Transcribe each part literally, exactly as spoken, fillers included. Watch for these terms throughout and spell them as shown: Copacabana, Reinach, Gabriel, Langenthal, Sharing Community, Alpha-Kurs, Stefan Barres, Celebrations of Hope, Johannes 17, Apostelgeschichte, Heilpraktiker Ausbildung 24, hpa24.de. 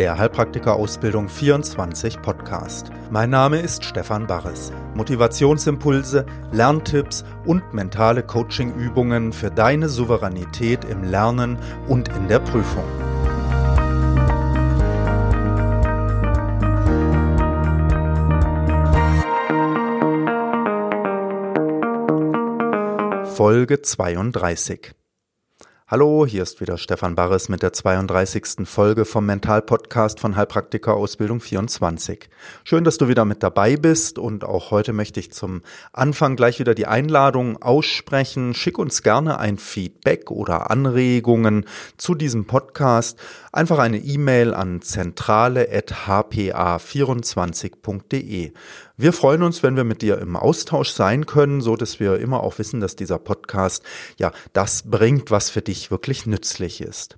der Heilpraktiker Ausbildung vierundzwanzig Podcast. Mein Name ist Stefan Barres. Motivationsimpulse, Lerntipps und mentale Coachingübungen für deine Souveränität im Lernen und in der Prüfung. Folge zweiunddreißig. Hallo, hier ist wieder Stefan Barres mit der zweiunddreißigsten Folge vom Mental-Podcast von Heilpraktiker Ausbildung vierundzwanzig. Schön, dass du wieder mit dabei bist, und auch heute möchte ich zum Anfang gleich wieder die Einladung aussprechen. Schick uns gerne ein Feedback oder Anregungen zu diesem Podcast. Einfach eine E-Mail an zentrale at h p a vierundzwanzig punkt de. Wir freuen uns, wenn wir mit dir im Austausch sein können, so dass wir immer auch wissen, dass dieser Podcast ja das bringt, was für dich wirklich nützlich ist.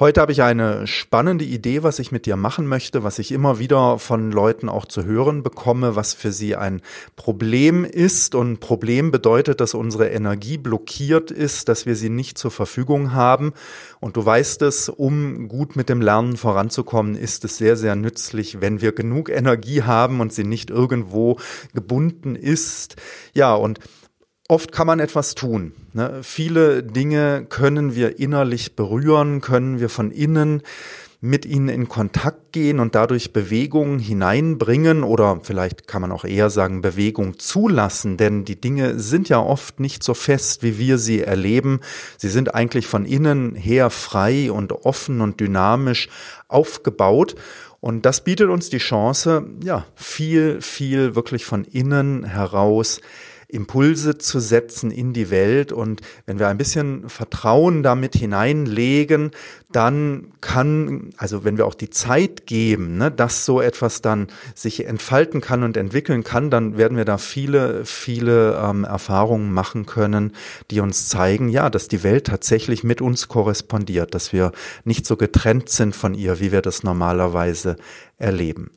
Heute habe ich eine spannende Idee, was ich mit dir machen möchte, was ich immer wieder von Leuten auch zu hören bekomme, was für sie ein Problem ist. Und Problem bedeutet, dass unsere Energie blockiert ist, dass wir sie nicht zur Verfügung haben. Und du weißt es, um gut mit dem Lernen voranzukommen, ist es sehr, sehr nützlich, wenn wir genug Energie haben und sie nicht irgendwo gebunden ist. Ja, und oft kann man etwas tun. Ne? Viele Dinge können wir innerlich berühren, können wir von innen mit ihnen in Kontakt gehen und dadurch Bewegung hineinbringen, oder vielleicht kann man auch eher sagen Bewegung zulassen, denn die Dinge sind ja oft nicht so fest, wie wir sie erleben. Sie sind eigentlich von innen her frei und offen und dynamisch aufgebaut. Und das bietet uns die Chance, ja, viel, viel wirklich von innen heraus Impulse zu setzen in die Welt, und wenn wir ein bisschen Vertrauen damit hineinlegen, dann kann, also wenn wir auch die Zeit geben, ne, dass so etwas dann sich entfalten kann und entwickeln kann, dann werden wir da viele, viele ähm, Erfahrungen machen können, die uns zeigen, ja, dass die Welt tatsächlich mit uns korrespondiert, dass wir nicht so getrennt sind von ihr, wie wir das normalerweise erleben.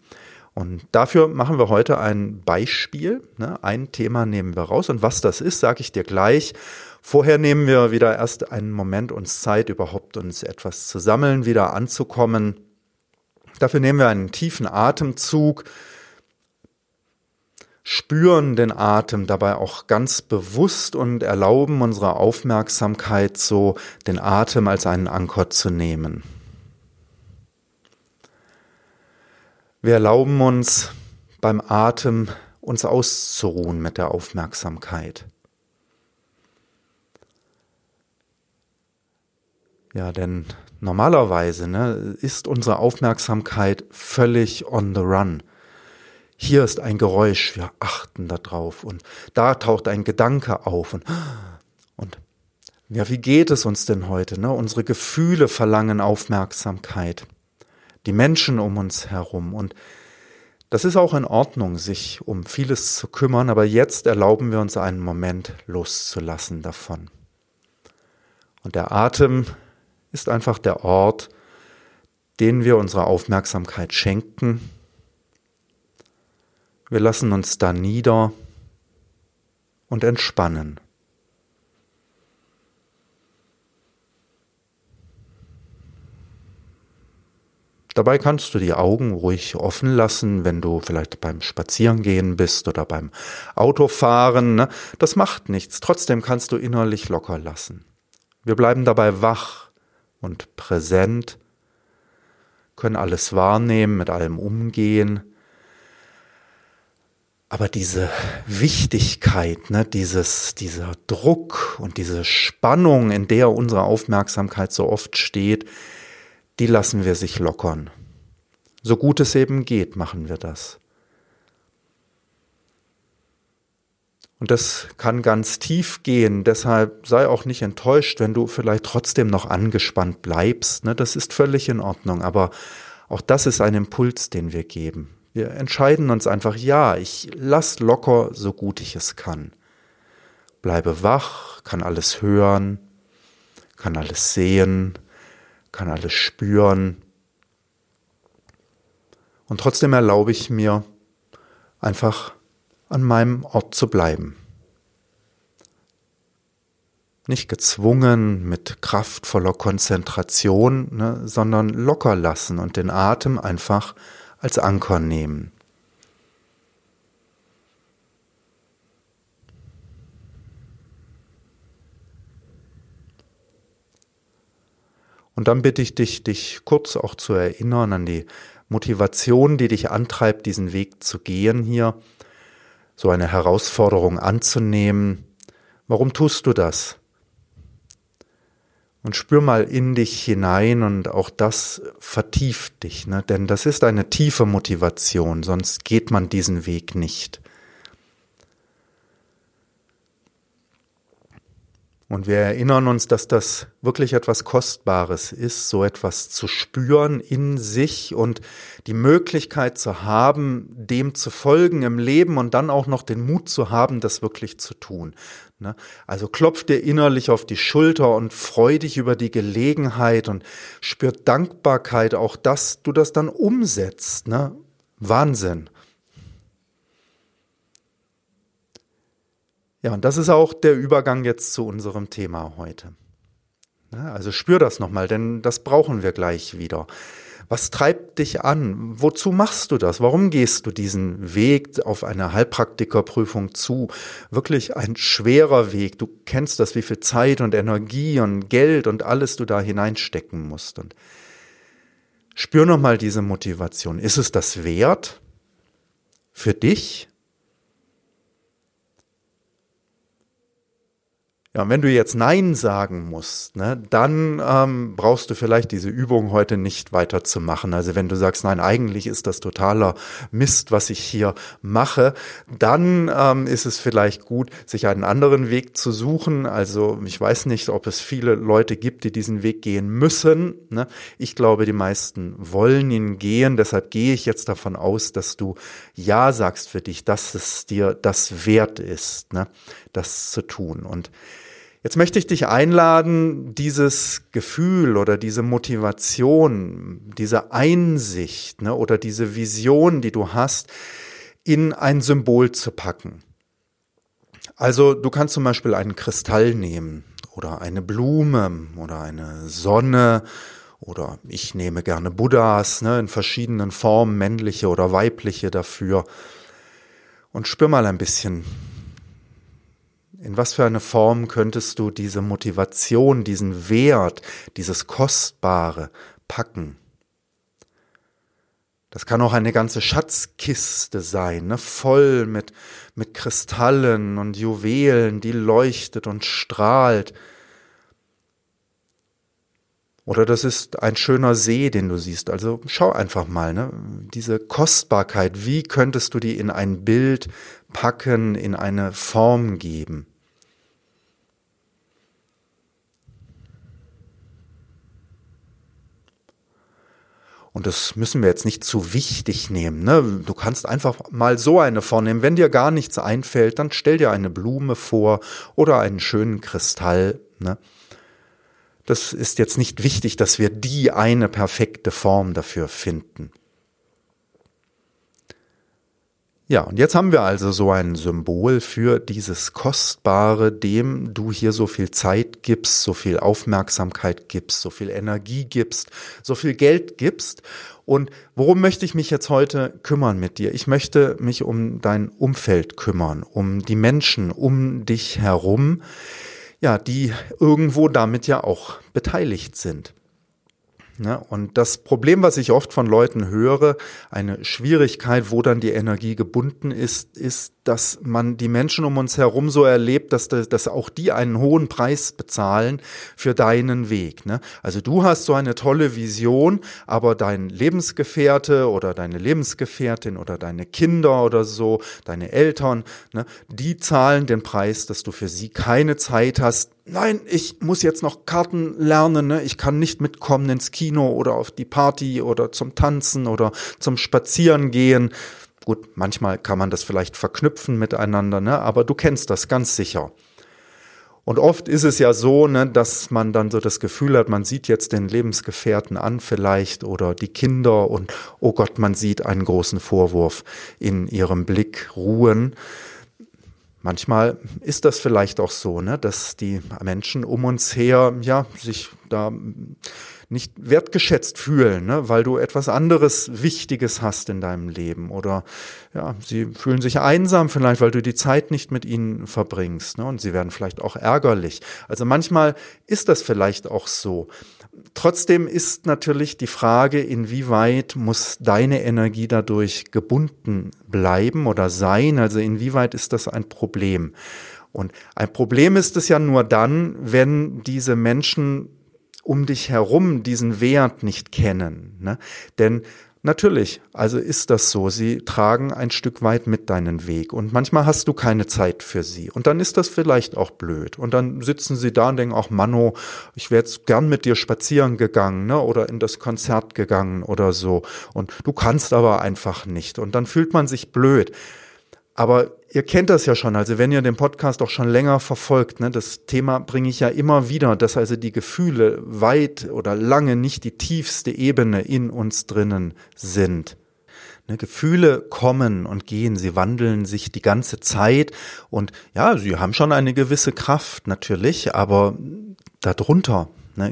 Und dafür machen wir heute ein Beispiel. Ein Thema nehmen wir raus, und was das ist, sage ich dir gleich. Vorher nehmen wir wieder erst einen Moment uns Zeit, überhaupt uns etwas zu sammeln, wieder anzukommen. Dafür nehmen wir einen tiefen Atemzug, spüren den Atem dabei auch ganz bewusst und erlauben unserer Aufmerksamkeit so, den Atem als einen Anker zu nehmen. Wir erlauben uns beim Atem, uns auszuruhen mit der Aufmerksamkeit. Ja, denn normalerweise, ne, ist unsere Aufmerksamkeit völlig on the run. Hier ist ein Geräusch, wir achten da drauf, und da taucht ein Gedanke auf und, und ja, wie geht es uns denn heute? Ne? Unsere Gefühle verlangen Aufmerksamkeit. Die Menschen um uns herum, und das ist auch in Ordnung, sich um vieles zu kümmern, aber jetzt erlauben wir uns einen Moment loszulassen davon. Und der Atem ist einfach der Ort, den wir unsere Aufmerksamkeit schenken. Wir lassen uns da nieder und entspannen. Dabei kannst du die Augen ruhig offen lassen, wenn du vielleicht beim Spazierengehen bist oder beim Autofahren. Ne? Das macht nichts. Trotzdem kannst du innerlich locker lassen. Wir bleiben dabei wach und präsent, können alles wahrnehmen, mit allem umgehen. Aber diese Wichtigkeit, ne, dieses, dieser Druck und diese Spannung, in der unsere Aufmerksamkeit so oft steht, die lassen wir sich lockern. So gut es eben geht, machen wir das. Und das kann ganz tief gehen, deshalb sei auch nicht enttäuscht, wenn du vielleicht trotzdem noch angespannt bleibst. Das ist völlig in Ordnung, aber auch das ist ein Impuls, den wir geben. Wir entscheiden uns einfach, ja, ich lasse locker, so gut ich es kann. Bleibe wach, kann alles hören, kann alles sehen, kann alles spüren, und trotzdem erlaube ich mir, einfach an meinem Ort zu bleiben. Nicht gezwungen mit kraftvoller Konzentration, ne, sondern locker lassen und den Atem einfach als Anker nehmen. Und dann bitte ich dich, dich kurz auch zu erinnern an die Motivation, die dich antreibt, diesen Weg zu gehen hier, so eine Herausforderung anzunehmen. Warum tust du das? Und spür mal in dich hinein und auch das vertieft dich, ne? Denn das ist eine tiefe Motivation, sonst geht man diesen Weg nicht. Und wir erinnern uns, dass das wirklich etwas Kostbares ist, so etwas zu spüren in sich und die Möglichkeit zu haben, dem zu folgen im Leben und dann auch noch den Mut zu haben, das wirklich zu tun. Also klopf dir innerlich auf die Schulter und freu dich über die Gelegenheit und spür Dankbarkeit, auch dass du das dann umsetzt. Wahnsinn. Ja, und das ist auch der Übergang jetzt zu unserem Thema heute. Also spür das nochmal, denn das brauchen wir gleich wieder. Was treibt dich an? Wozu machst du das? Warum gehst du diesen Weg auf eine Heilpraktikerprüfung zu? Wirklich ein schwerer Weg. Du kennst das, wie viel Zeit und Energie und Geld und alles du da hineinstecken musst. Und spür nochmal diese Motivation. Ist es das wert für dich? Ja, und wenn du jetzt Nein sagen musst, ne, dann ähm, brauchst du vielleicht diese Übung heute nicht weiterzumachen. Also wenn du sagst, nein, eigentlich ist das totaler Mist, was ich hier mache, dann ähm, ist es vielleicht gut, sich einen anderen Weg zu suchen. Also ich weiß nicht, ob es viele Leute gibt, die diesen Weg gehen müssen, ne? Ich glaube, die meisten wollen ihn gehen. Deshalb gehe ich jetzt davon aus, dass du Ja sagst für dich, dass es dir das wert ist, ne, das zu tun. Und jetzt möchte ich dich einladen, dieses Gefühl oder diese Motivation, diese Einsicht, ne, oder diese Vision, die du hast, in ein Symbol zu packen. Also du kannst zum Beispiel einen Kristall nehmen oder eine Blume oder eine Sonne oder ich nehme gerne Buddhas, ne, in verschiedenen Formen, männliche oder weibliche dafür. Und spür mal ein bisschen, in was für eine Form könntest du diese Motivation, diesen Wert, dieses Kostbare packen? Das kann auch eine ganze Schatzkiste sein, ne? Voll mit, mit Kristallen und Juwelen, die leuchtet und strahlt. Oder das ist ein schöner See, den du siehst. Also schau einfach mal, ne? Diese Kostbarkeit, wie könntest du die in ein Bild packen, in eine Form geben? Und das müssen wir jetzt nicht zu wichtig nehmen, ne? Du kannst einfach mal so eine vornehmen. Wenn dir gar nichts einfällt, dann stell dir eine Blume vor oder einen schönen Kristall, ne? Das ist jetzt nicht wichtig, dass wir die eine perfekte Form dafür finden. Ja, und jetzt haben wir also so ein Symbol für dieses Kostbare, dem du hier so viel Zeit gibst, so viel Aufmerksamkeit gibst, so viel Energie gibst, so viel Geld gibst. Und worum möchte ich mich jetzt heute kümmern mit dir? Ich möchte mich um dein Umfeld kümmern, um die Menschen um dich herum, ja, die irgendwo damit ja auch beteiligt sind. Ja, und das Problem, was ich oft von Leuten höre, eine Schwierigkeit, wo dann die Energie gebunden ist, ist, dass man die Menschen um uns herum so erlebt, dass, dass auch die einen hohen Preis bezahlen für deinen Weg, ne? Also du hast so eine tolle Vision, aber dein Lebensgefährte oder deine Lebensgefährtin oder deine Kinder oder so, deine Eltern, ne, die zahlen den Preis, dass du für sie keine Zeit hast. Nein, ich muss jetzt noch Karten lernen, ne? Ich kann nicht mitkommen ins Kino oder auf die Party oder zum Tanzen oder zum Spazierengehen. Gut, manchmal kann man das vielleicht verknüpfen miteinander, ne? Aber du kennst das ganz sicher. Und oft ist es ja so, ne, dass man dann so das Gefühl hat, man sieht jetzt den Lebensgefährten an vielleicht oder die Kinder und oh Gott, man sieht einen großen Vorwurf in ihrem Blick ruhen. Manchmal ist das vielleicht auch so, ne, dass die Menschen um uns her ja sich da nicht wertgeschätzt fühlen, ne, weil du etwas anderes Wichtiges hast in deinem Leben. Oder ja, sie fühlen sich einsam vielleicht, weil du die Zeit nicht mit ihnen verbringst, ne, und sie werden vielleicht auch ärgerlich. Also manchmal ist das vielleicht auch so. Trotzdem ist natürlich die Frage, inwieweit muss deine Energie dadurch gebunden bleiben oder sein? Also inwieweit ist das ein Problem? Und ein Problem ist es ja nur dann, wenn diese Menschen um dich herum diesen Wert nicht kennen, ne? Denn natürlich, also ist das so, sie tragen ein Stück weit mit deinen Weg und manchmal hast du keine Zeit für sie und dann ist das vielleicht auch blöd und dann sitzen sie da und denken, ach Manno, ich wäre jetzt gern mit dir spazieren gegangen, ne, oder in das Konzert gegangen oder so und du kannst aber einfach nicht und dann fühlt man sich blöd. Aber ihr kennt das ja schon, also wenn ihr den Podcast auch schon länger verfolgt, ne, das Thema bringe ich ja immer wieder, dass also die Gefühle weit oder lange nicht die tiefste Ebene in uns drinnen sind. Ne, Gefühle kommen und gehen, sie wandeln sich die ganze Zeit und ja, sie haben schon eine gewisse Kraft natürlich, aber darunter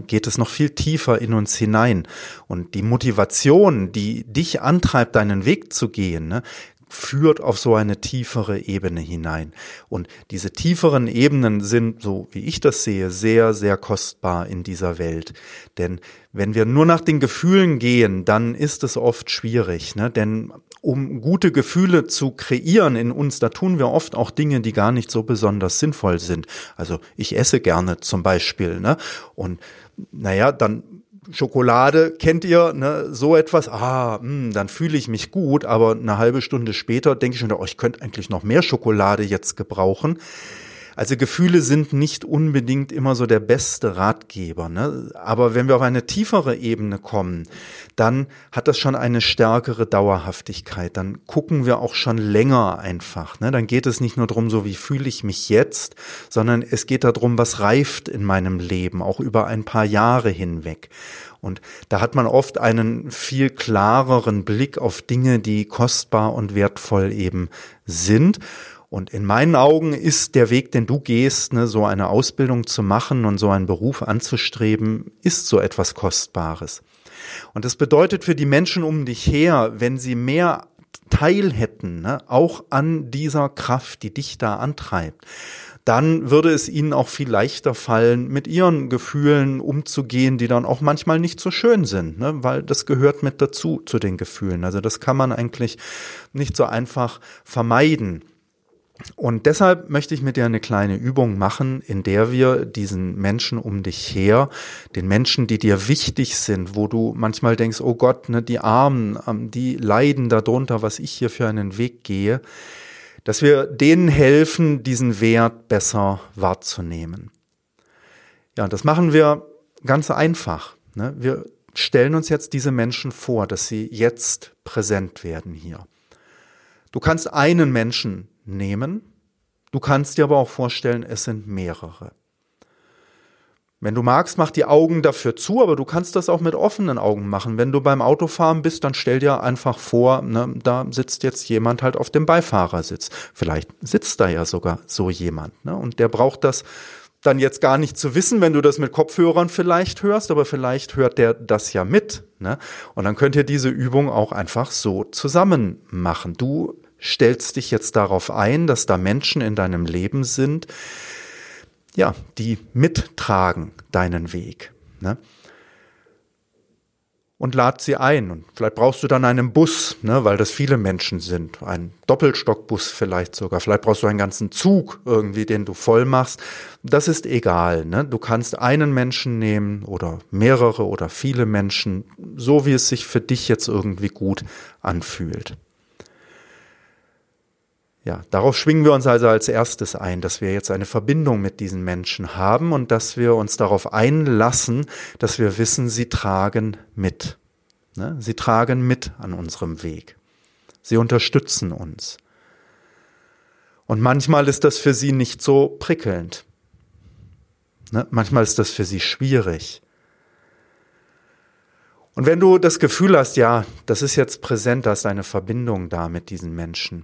geht es noch viel tiefer in uns hinein und die Motivation, die dich antreibt, deinen Weg zu gehen, ne, führt auf so eine tiefere Ebene hinein. Und diese tieferen Ebenen sind, so wie ich das sehe, sehr, sehr kostbar in dieser Welt. Denn wenn wir nur nach den Gefühlen gehen, dann ist es oft schwierig, ne? Denn um gute Gefühle zu kreieren in uns, da tun wir oft auch Dinge, die gar nicht so besonders sinnvoll sind. Also ich esse gerne zum Beispiel, ne? Und naja, dann Schokolade kennt ihr, ne, so etwas, ah, mh, dann fühle ich mich gut, aber eine halbe Stunde später denke ich schon, oh, ich könnte eigentlich noch mehr Schokolade jetzt gebrauchen. Also Gefühle sind nicht unbedingt immer so der beste Ratgeber, ne? Aber wenn wir auf eine tiefere Ebene kommen, dann hat das schon eine stärkere Dauerhaftigkeit. Dann gucken wir auch schon länger einfach, ne? Dann geht es nicht nur darum, so wie fühle ich mich jetzt, sondern es geht darum, was reift in meinem Leben, auch über ein paar Jahre hinweg. Und da hat man oft einen viel klareren Blick auf Dinge, die kostbar und wertvoll eben sind. Und in meinen Augen ist der Weg, den du gehst, ne, so eine Ausbildung zu machen und so einen Beruf anzustreben, ist so etwas Kostbares. Und das bedeutet für die Menschen um dich her, wenn sie mehr Teil hätten, ne, auch an dieser Kraft, die dich da antreibt, dann würde es ihnen auch viel leichter fallen, mit ihren Gefühlen umzugehen, die dann auch manchmal nicht so schön sind, ne? Weil das gehört mit dazu, zu den Gefühlen. Also das kann man eigentlich nicht so einfach vermeiden. Und deshalb möchte ich mit dir eine kleine Übung machen, in der wir diesen Menschen um dich her, den Menschen, die dir wichtig sind, wo du manchmal denkst, oh Gott, ne, die Armen, die leiden darunter, was ich hier für einen Weg gehe, dass wir denen helfen, diesen Wert besser wahrzunehmen. Ja, und das machen wir ganz einfach, ne? Wir stellen uns jetzt diese Menschen vor, dass sie jetzt präsent werden hier. Du kannst einen Menschen nehmen. Du kannst dir aber auch vorstellen, es sind mehrere. Wenn du magst, mach die Augen dafür zu, aber du kannst das auch mit offenen Augen machen. Wenn du beim Autofahren bist, dann stell dir einfach vor, ne, da sitzt jetzt jemand halt auf dem Beifahrersitz. Vielleicht sitzt da ja sogar so jemand, ne, und der braucht das dann jetzt gar nicht zu wissen, wenn du das mit Kopfhörern vielleicht hörst, aber vielleicht hört der das ja mit, ne? Und dann könnt ihr diese Übung auch einfach so zusammen machen. Du stellst dich jetzt darauf ein, dass da Menschen in deinem Leben sind, ja, die mittragen deinen Weg, ne? Und lad sie ein. Und vielleicht brauchst du dann einen Bus, ne, weil das viele Menschen sind. Ein Doppelstockbus vielleicht sogar. Vielleicht brauchst du einen ganzen Zug irgendwie, den du voll machst. Das ist egal, ne? Du kannst einen Menschen nehmen oder mehrere oder viele Menschen, so wie es sich für dich jetzt irgendwie gut anfühlt. Ja, darauf schwingen wir uns also als erstes ein, dass wir jetzt eine Verbindung mit diesen Menschen haben und dass wir uns darauf einlassen, dass wir wissen, sie tragen mit. Ne? Sie tragen mit an unserem Weg. Sie unterstützen uns. Und manchmal ist das für sie nicht so prickelnd. Ne? Manchmal ist das für sie schwierig. Und wenn du das Gefühl hast, ja, das ist jetzt präsent, da ist eine Verbindung da mit diesen Menschen,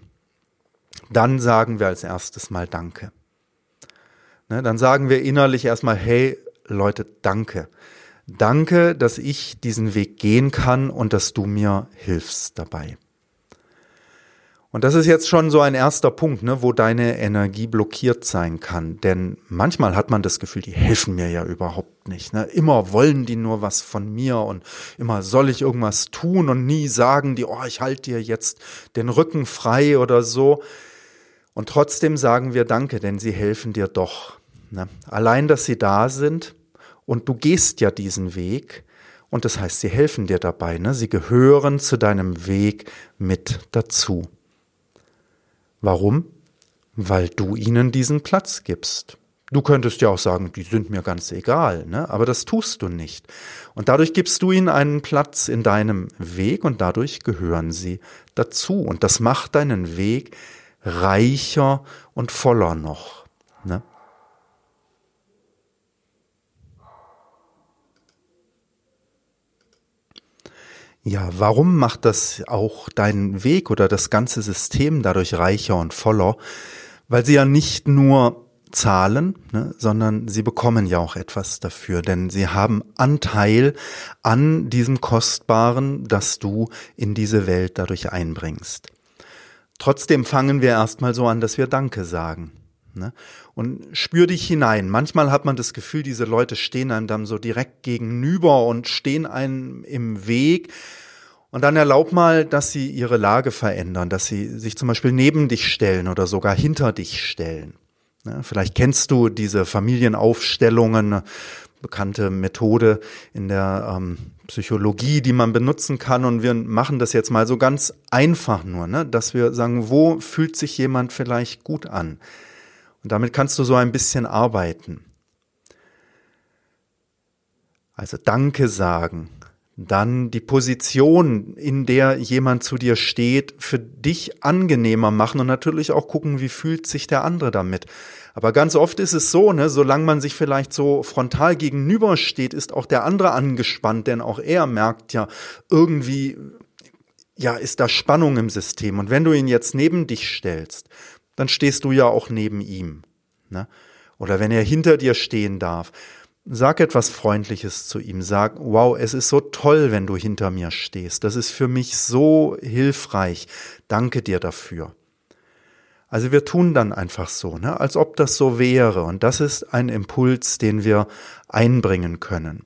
dann sagen wir als erstes mal Danke. Ne, dann sagen wir innerlich erstmal, hey Leute, danke. Danke, dass ich diesen Weg gehen kann und dass du mir hilfst dabei. Und das ist jetzt schon so ein erster Punkt, ne, wo deine Energie blockiert sein kann. Denn manchmal hat man das Gefühl, die helfen mir ja überhaupt nicht. Ne? Immer wollen die nur was von mir und immer soll ich irgendwas tun und nie sagen die, oh, ich halte dir jetzt den Rücken frei oder so. Und trotzdem sagen wir Danke, denn sie helfen dir doch. Ne? Allein, dass sie da sind und du gehst ja diesen Weg und das heißt, sie helfen dir dabei. Ne? Sie gehören zu deinem Weg mit dazu. Warum? Weil du ihnen diesen Platz gibst. Du könntest ja auch sagen, die sind mir ganz egal, ne? Aber das tust du nicht. Und dadurch gibst du ihnen einen Platz in deinem Weg und dadurch gehören sie dazu. Und das macht deinen Weg reicher und voller noch, ne? Ja, warum macht das auch deinen Weg oder das ganze System dadurch reicher und voller? Weil sie ja nicht nur zahlen, ne, sondern sie bekommen ja auch etwas dafür, denn sie haben Anteil an diesem Kostbaren, das du in diese Welt dadurch einbringst. Trotzdem fangen wir erstmal so an, dass wir Danke sagen. Ne? Und spür dich hinein. Manchmal hat man das Gefühl, diese Leute stehen einem dann so direkt gegenüber und stehen einem im Weg. Und dann erlaub mal, dass sie ihre Lage verändern, dass sie sich zum Beispiel neben dich stellen oder sogar hinter dich stellen. Ne? Vielleicht kennst du diese Familienaufstellungen, bekannte Methode in der ähm, Psychologie, die man benutzen kann. Und wir machen das jetzt mal so ganz einfach nur, ne? Dass wir sagen, wo fühlt sich jemand vielleicht gut an? Und damit kannst du so ein bisschen arbeiten. Also Danke sagen, dann die Position, in der jemand zu dir steht, für dich angenehmer machen und natürlich auch gucken, wie fühlt sich der andere damit. Aber ganz oft ist es so, ne, solange man sich vielleicht so frontal gegenübersteht, ist auch der andere angespannt, denn auch er merkt ja irgendwie, ja, ist da Spannung im System. Und wenn du ihn jetzt neben dich stellst, dann stehst du ja auch neben ihm. Ne? Oder wenn er hinter dir stehen darf, sag etwas Freundliches zu ihm. Sag, wow, es ist so toll, wenn du hinter mir stehst. Das ist für mich so hilfreich. Danke dir dafür. Also wir tun dann einfach so, ne? Als ob das so wäre. Und das ist ein Impuls, den wir einbringen können.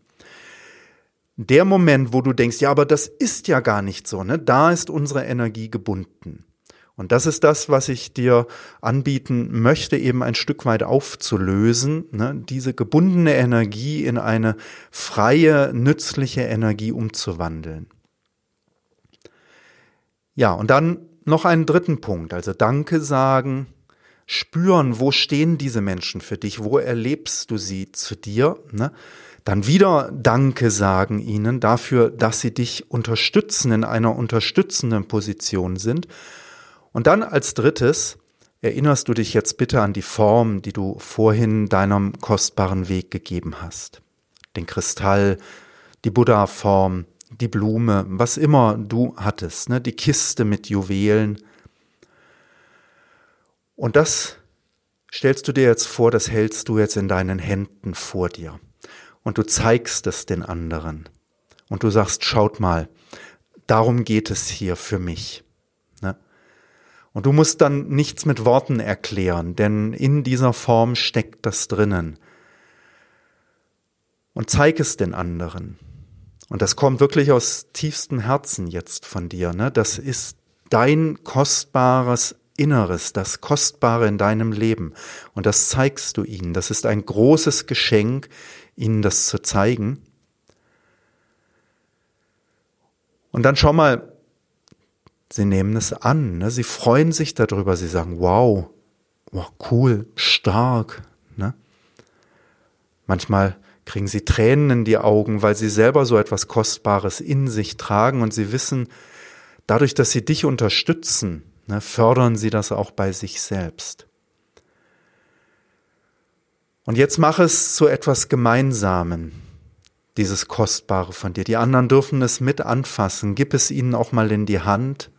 Der Moment, wo du denkst, ja, aber das ist ja gar nicht so, ne? Da ist unsere Energie gebunden. Und das ist das, was ich dir anbieten möchte, eben ein Stück weit aufzulösen, ne? Diese gebundene Energie in eine freie, nützliche Energie umzuwandeln. Ja, und dann noch einen dritten Punkt, also Danke sagen, spüren, wo stehen diese Menschen für dich, wo erlebst du sie zu dir, ne? Dann wieder Danke sagen ihnen dafür, dass sie dich unterstützen, in einer unterstützenden Position sind. Und dann als drittes, erinnerst du dich jetzt bitte an die Form, die du vorhin deinem kostbaren Weg gegeben hast. Den Kristall, die Buddha-Form, die Blume, was immer du hattest, ne? Die Kiste mit Juwelen. Und das stellst du dir jetzt vor, das hältst du jetzt in deinen Händen vor dir. Und du zeigst es den anderen. Und du sagst, schaut mal, darum geht es hier für mich. Und du musst dann nichts mit Worten erklären, denn in dieser Form steckt das drinnen. Und zeig es den anderen. Und das kommt wirklich aus tiefstem Herzen jetzt von dir, ne? Das ist dein kostbares Inneres, das Kostbare in deinem Leben. Und das zeigst du ihnen. Das ist ein großes Geschenk, ihnen das zu zeigen. Und dann schau mal, sie nehmen es an, ne? Sie freuen sich darüber, sie sagen, wow, wow, cool, stark, ne? Manchmal kriegen sie Tränen in die Augen, weil sie selber so etwas Kostbares in sich tragen und sie wissen, dadurch, dass sie dich unterstützen, ne, fördern sie das auch bei sich selbst. Und jetzt mach es zu etwas Gemeinsamem. Dieses Kostbare von dir. Die anderen dürfen es mit anfassen. Gib es ihnen auch mal in die Hand.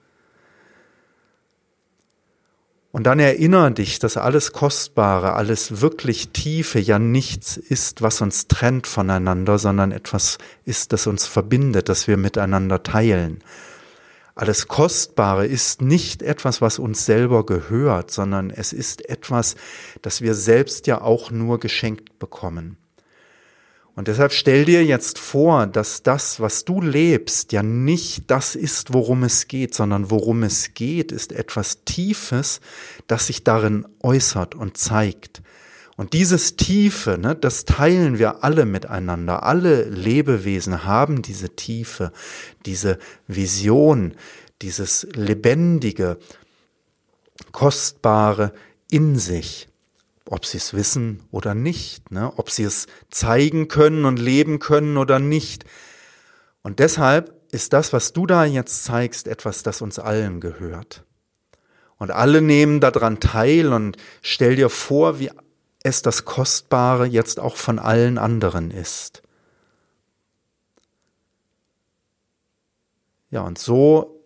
Und dann erinnere dich, dass alles Kostbare, alles wirklich Tiefe ja nichts ist, was uns trennt voneinander, sondern etwas ist, das uns verbindet, das wir miteinander teilen. Alles Kostbare ist nicht etwas, was uns selber gehört, sondern es ist etwas, das wir selbst ja auch nur geschenkt bekommen. Und deshalb stell dir jetzt vor, dass das, was du lebst, ja nicht das ist, worum es geht, sondern worum es geht, ist etwas Tiefes, das sich darin äußert und zeigt. Und dieses Tiefe, ne, das teilen wir alle miteinander. Alle Lebewesen haben diese Tiefe, diese Vision, dieses Lebendige, Kostbare in sich. Ob sie es wissen oder nicht, ne? Ob sie es zeigen können und leben können oder nicht. Und deshalb ist das, was du da jetzt zeigst, etwas, das uns allen gehört. Und alle nehmen daran teil und stell dir vor, wie es das Kostbare jetzt auch von allen anderen ist. Ja, und so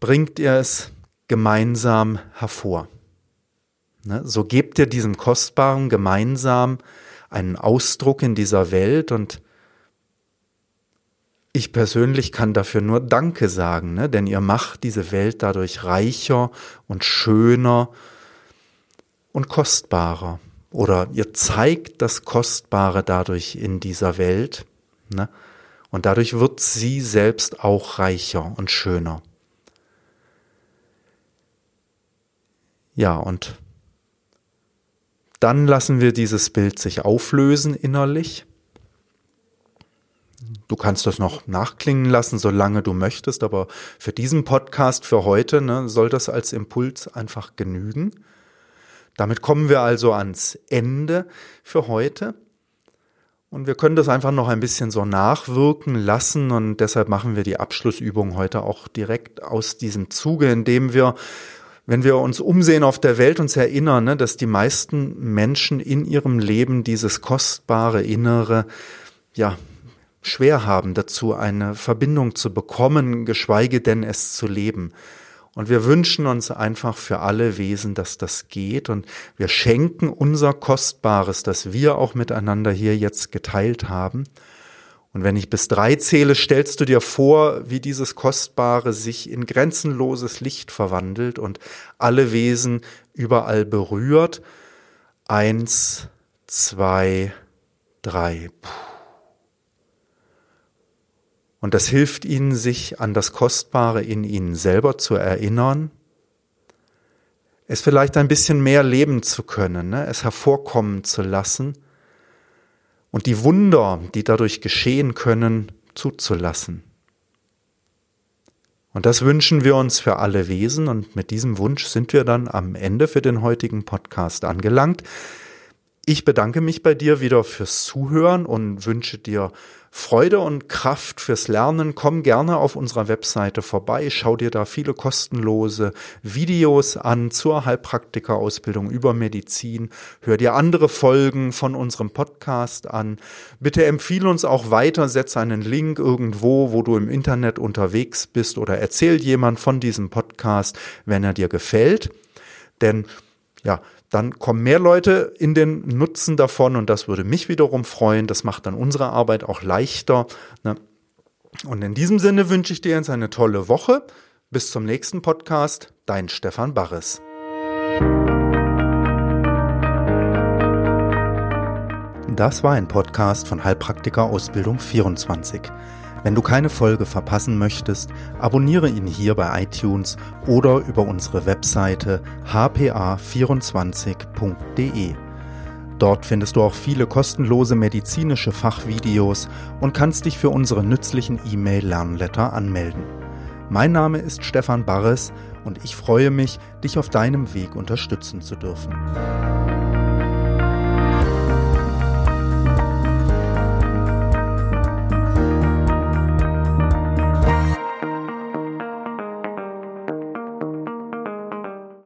bringt ihr es gemeinsam hervor. So gebt ihr diesem Kostbaren gemeinsam einen Ausdruck in dieser Welt, und ich persönlich kann dafür nur Danke sagen, ne? Denn ihr macht diese Welt dadurch reicher und schöner und kostbarer, oder ihr zeigt das Kostbare dadurch in dieser Welt, ne? Und dadurch wird sie selbst auch reicher und schöner. Ja, und dann lassen wir dieses Bild sich auflösen innerlich. Du kannst das noch nachklingen lassen, solange du möchtest, aber für diesen Podcast, für heute, ne, soll das als Impuls einfach genügen. Damit kommen wir also ans Ende für heute. Und wir können das einfach noch ein bisschen so nachwirken lassen, und deshalb machen wir die Abschlussübung heute auch direkt aus diesem Zuge, indem wir, wenn wir uns umsehen auf der Welt, uns erinnern, dass die meisten Menschen in ihrem Leben dieses kostbare Innere ja schwer haben, dazu eine Verbindung zu bekommen, geschweige denn es zu leben. Und wir wünschen uns einfach für alle Wesen, dass das geht, und wir schenken unser Kostbares, das wir auch miteinander hier jetzt geteilt haben. Und wenn ich bis drei zähle, stellst du dir vor, wie dieses Kostbare sich in grenzenloses Licht verwandelt und alle Wesen überall berührt. Eins, zwei, drei. Und das hilft ihnen, sich an das Kostbare in ihnen selber zu erinnern, es vielleicht ein bisschen mehr leben zu können, ne? Es hervorkommen zu lassen. Und die Wunder, die dadurch geschehen können, zuzulassen. Und das wünschen wir uns für alle Wesen, und mit diesem Wunsch sind wir dann am Ende für den heutigen Podcast angelangt. Ich bedanke mich bei dir wieder fürs Zuhören und wünsche dir Freude und Kraft fürs Lernen. Komm gerne auf unserer Webseite vorbei, schau dir da viele kostenlose Videos an zur Heilpraktiker-Ausbildung über Medizin, hör dir andere Folgen von unserem Podcast an. Bitte empfehle uns auch weiter, setz einen Link irgendwo, wo du im Internet unterwegs bist, oder erzähl jemand von diesem Podcast, wenn er dir gefällt, denn ja, dann kommen mehr Leute in den Nutzen davon, und das würde mich wiederum freuen. Das macht dann unsere Arbeit auch leichter, ne? Und in diesem Sinne wünsche ich dir jetzt eine tolle Woche. Bis zum nächsten Podcast, dein Stefan Barres. Das war ein Podcast von Heilpraktiker Ausbildung vierundzwanzig. Wenn du keine Folge verpassen möchtest, abonniere ihn hier bei iTunes oder über unsere Webseite h p a vierundzwanzig punkt d e. Dort findest du auch viele kostenlose medizinische Fachvideos und kannst dich für unsere nützlichen E-Mail-Lernletter anmelden. Mein Name ist Stefan Barres, und ich freue mich, dich auf deinem Weg unterstützen zu dürfen.